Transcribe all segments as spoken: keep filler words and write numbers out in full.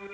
Oh.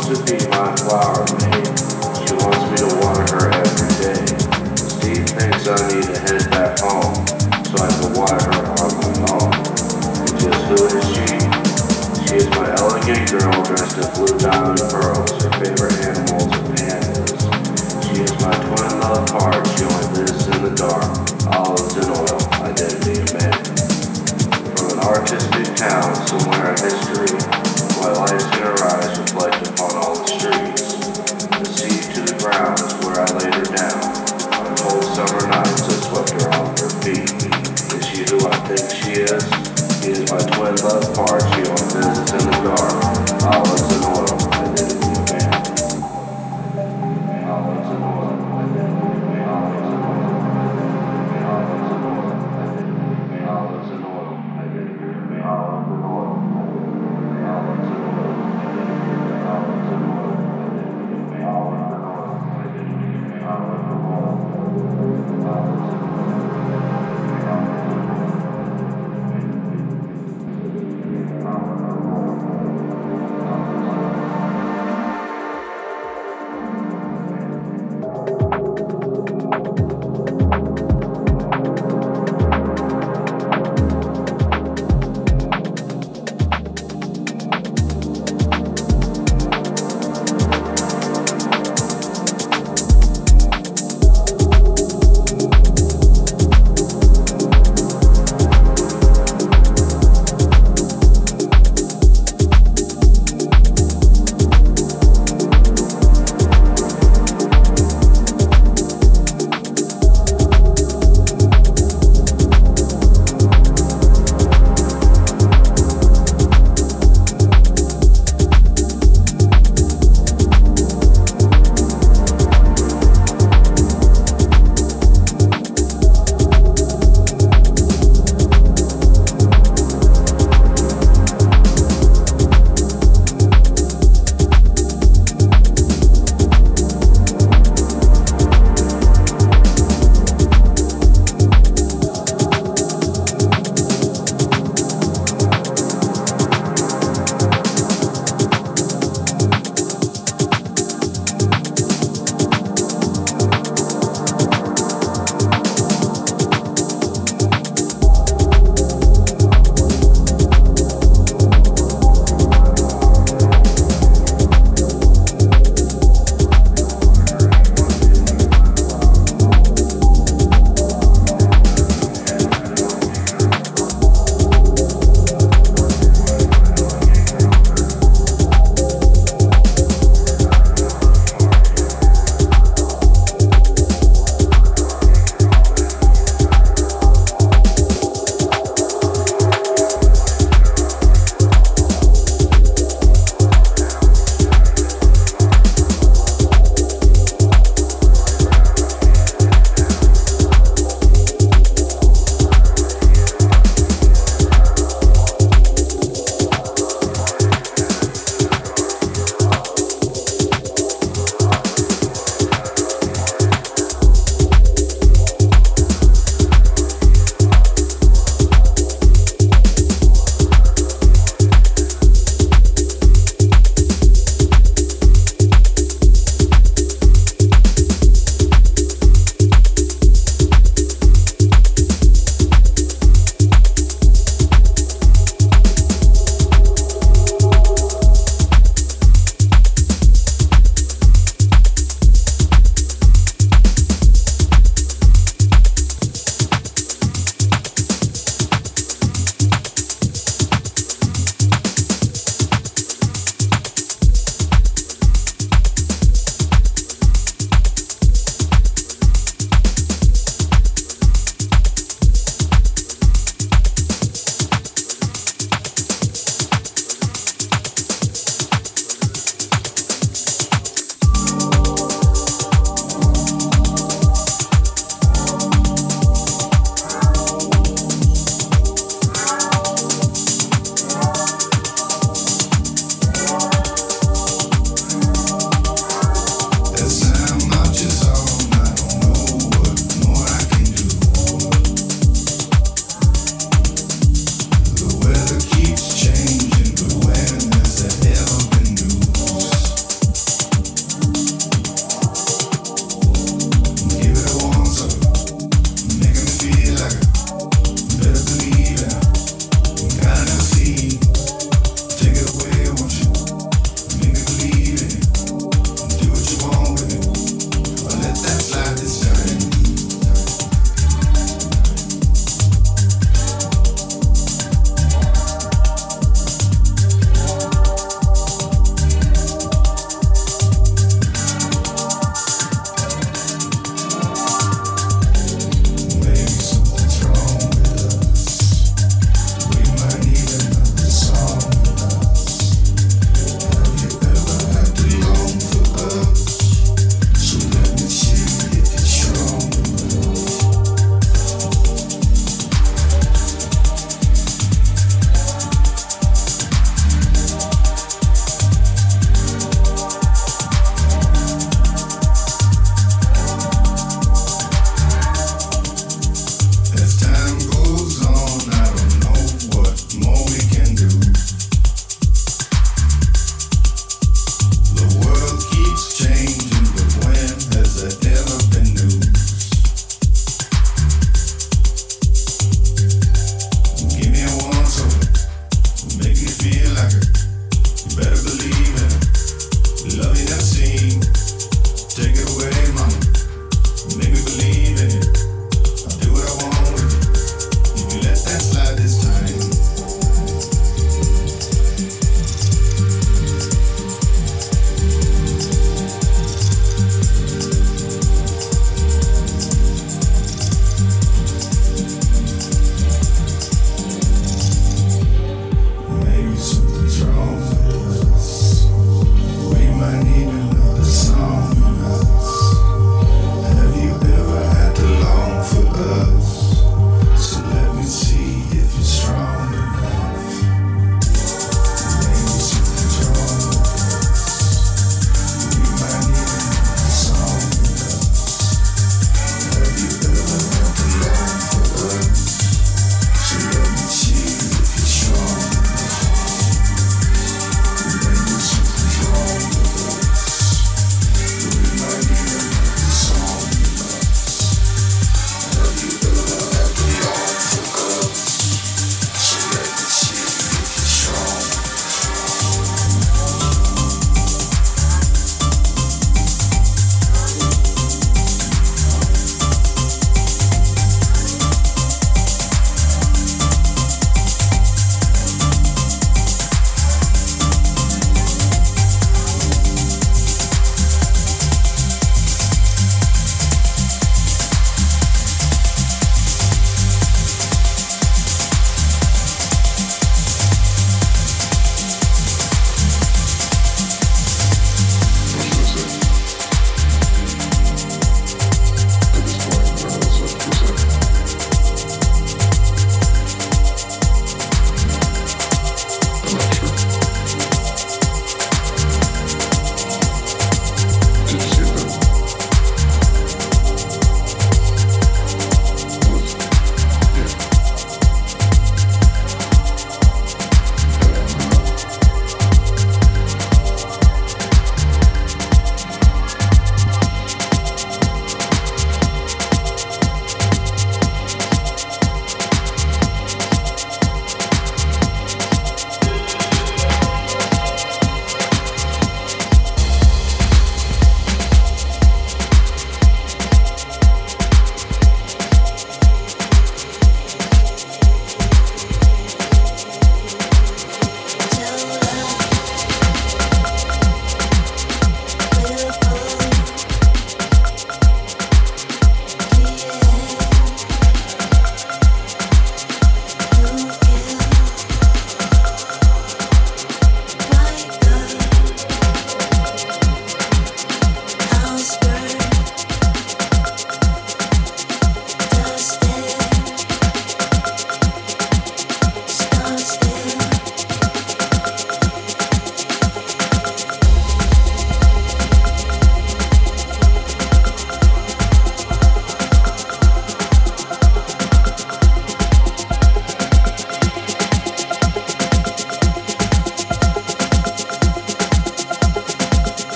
I It's changing, but when has that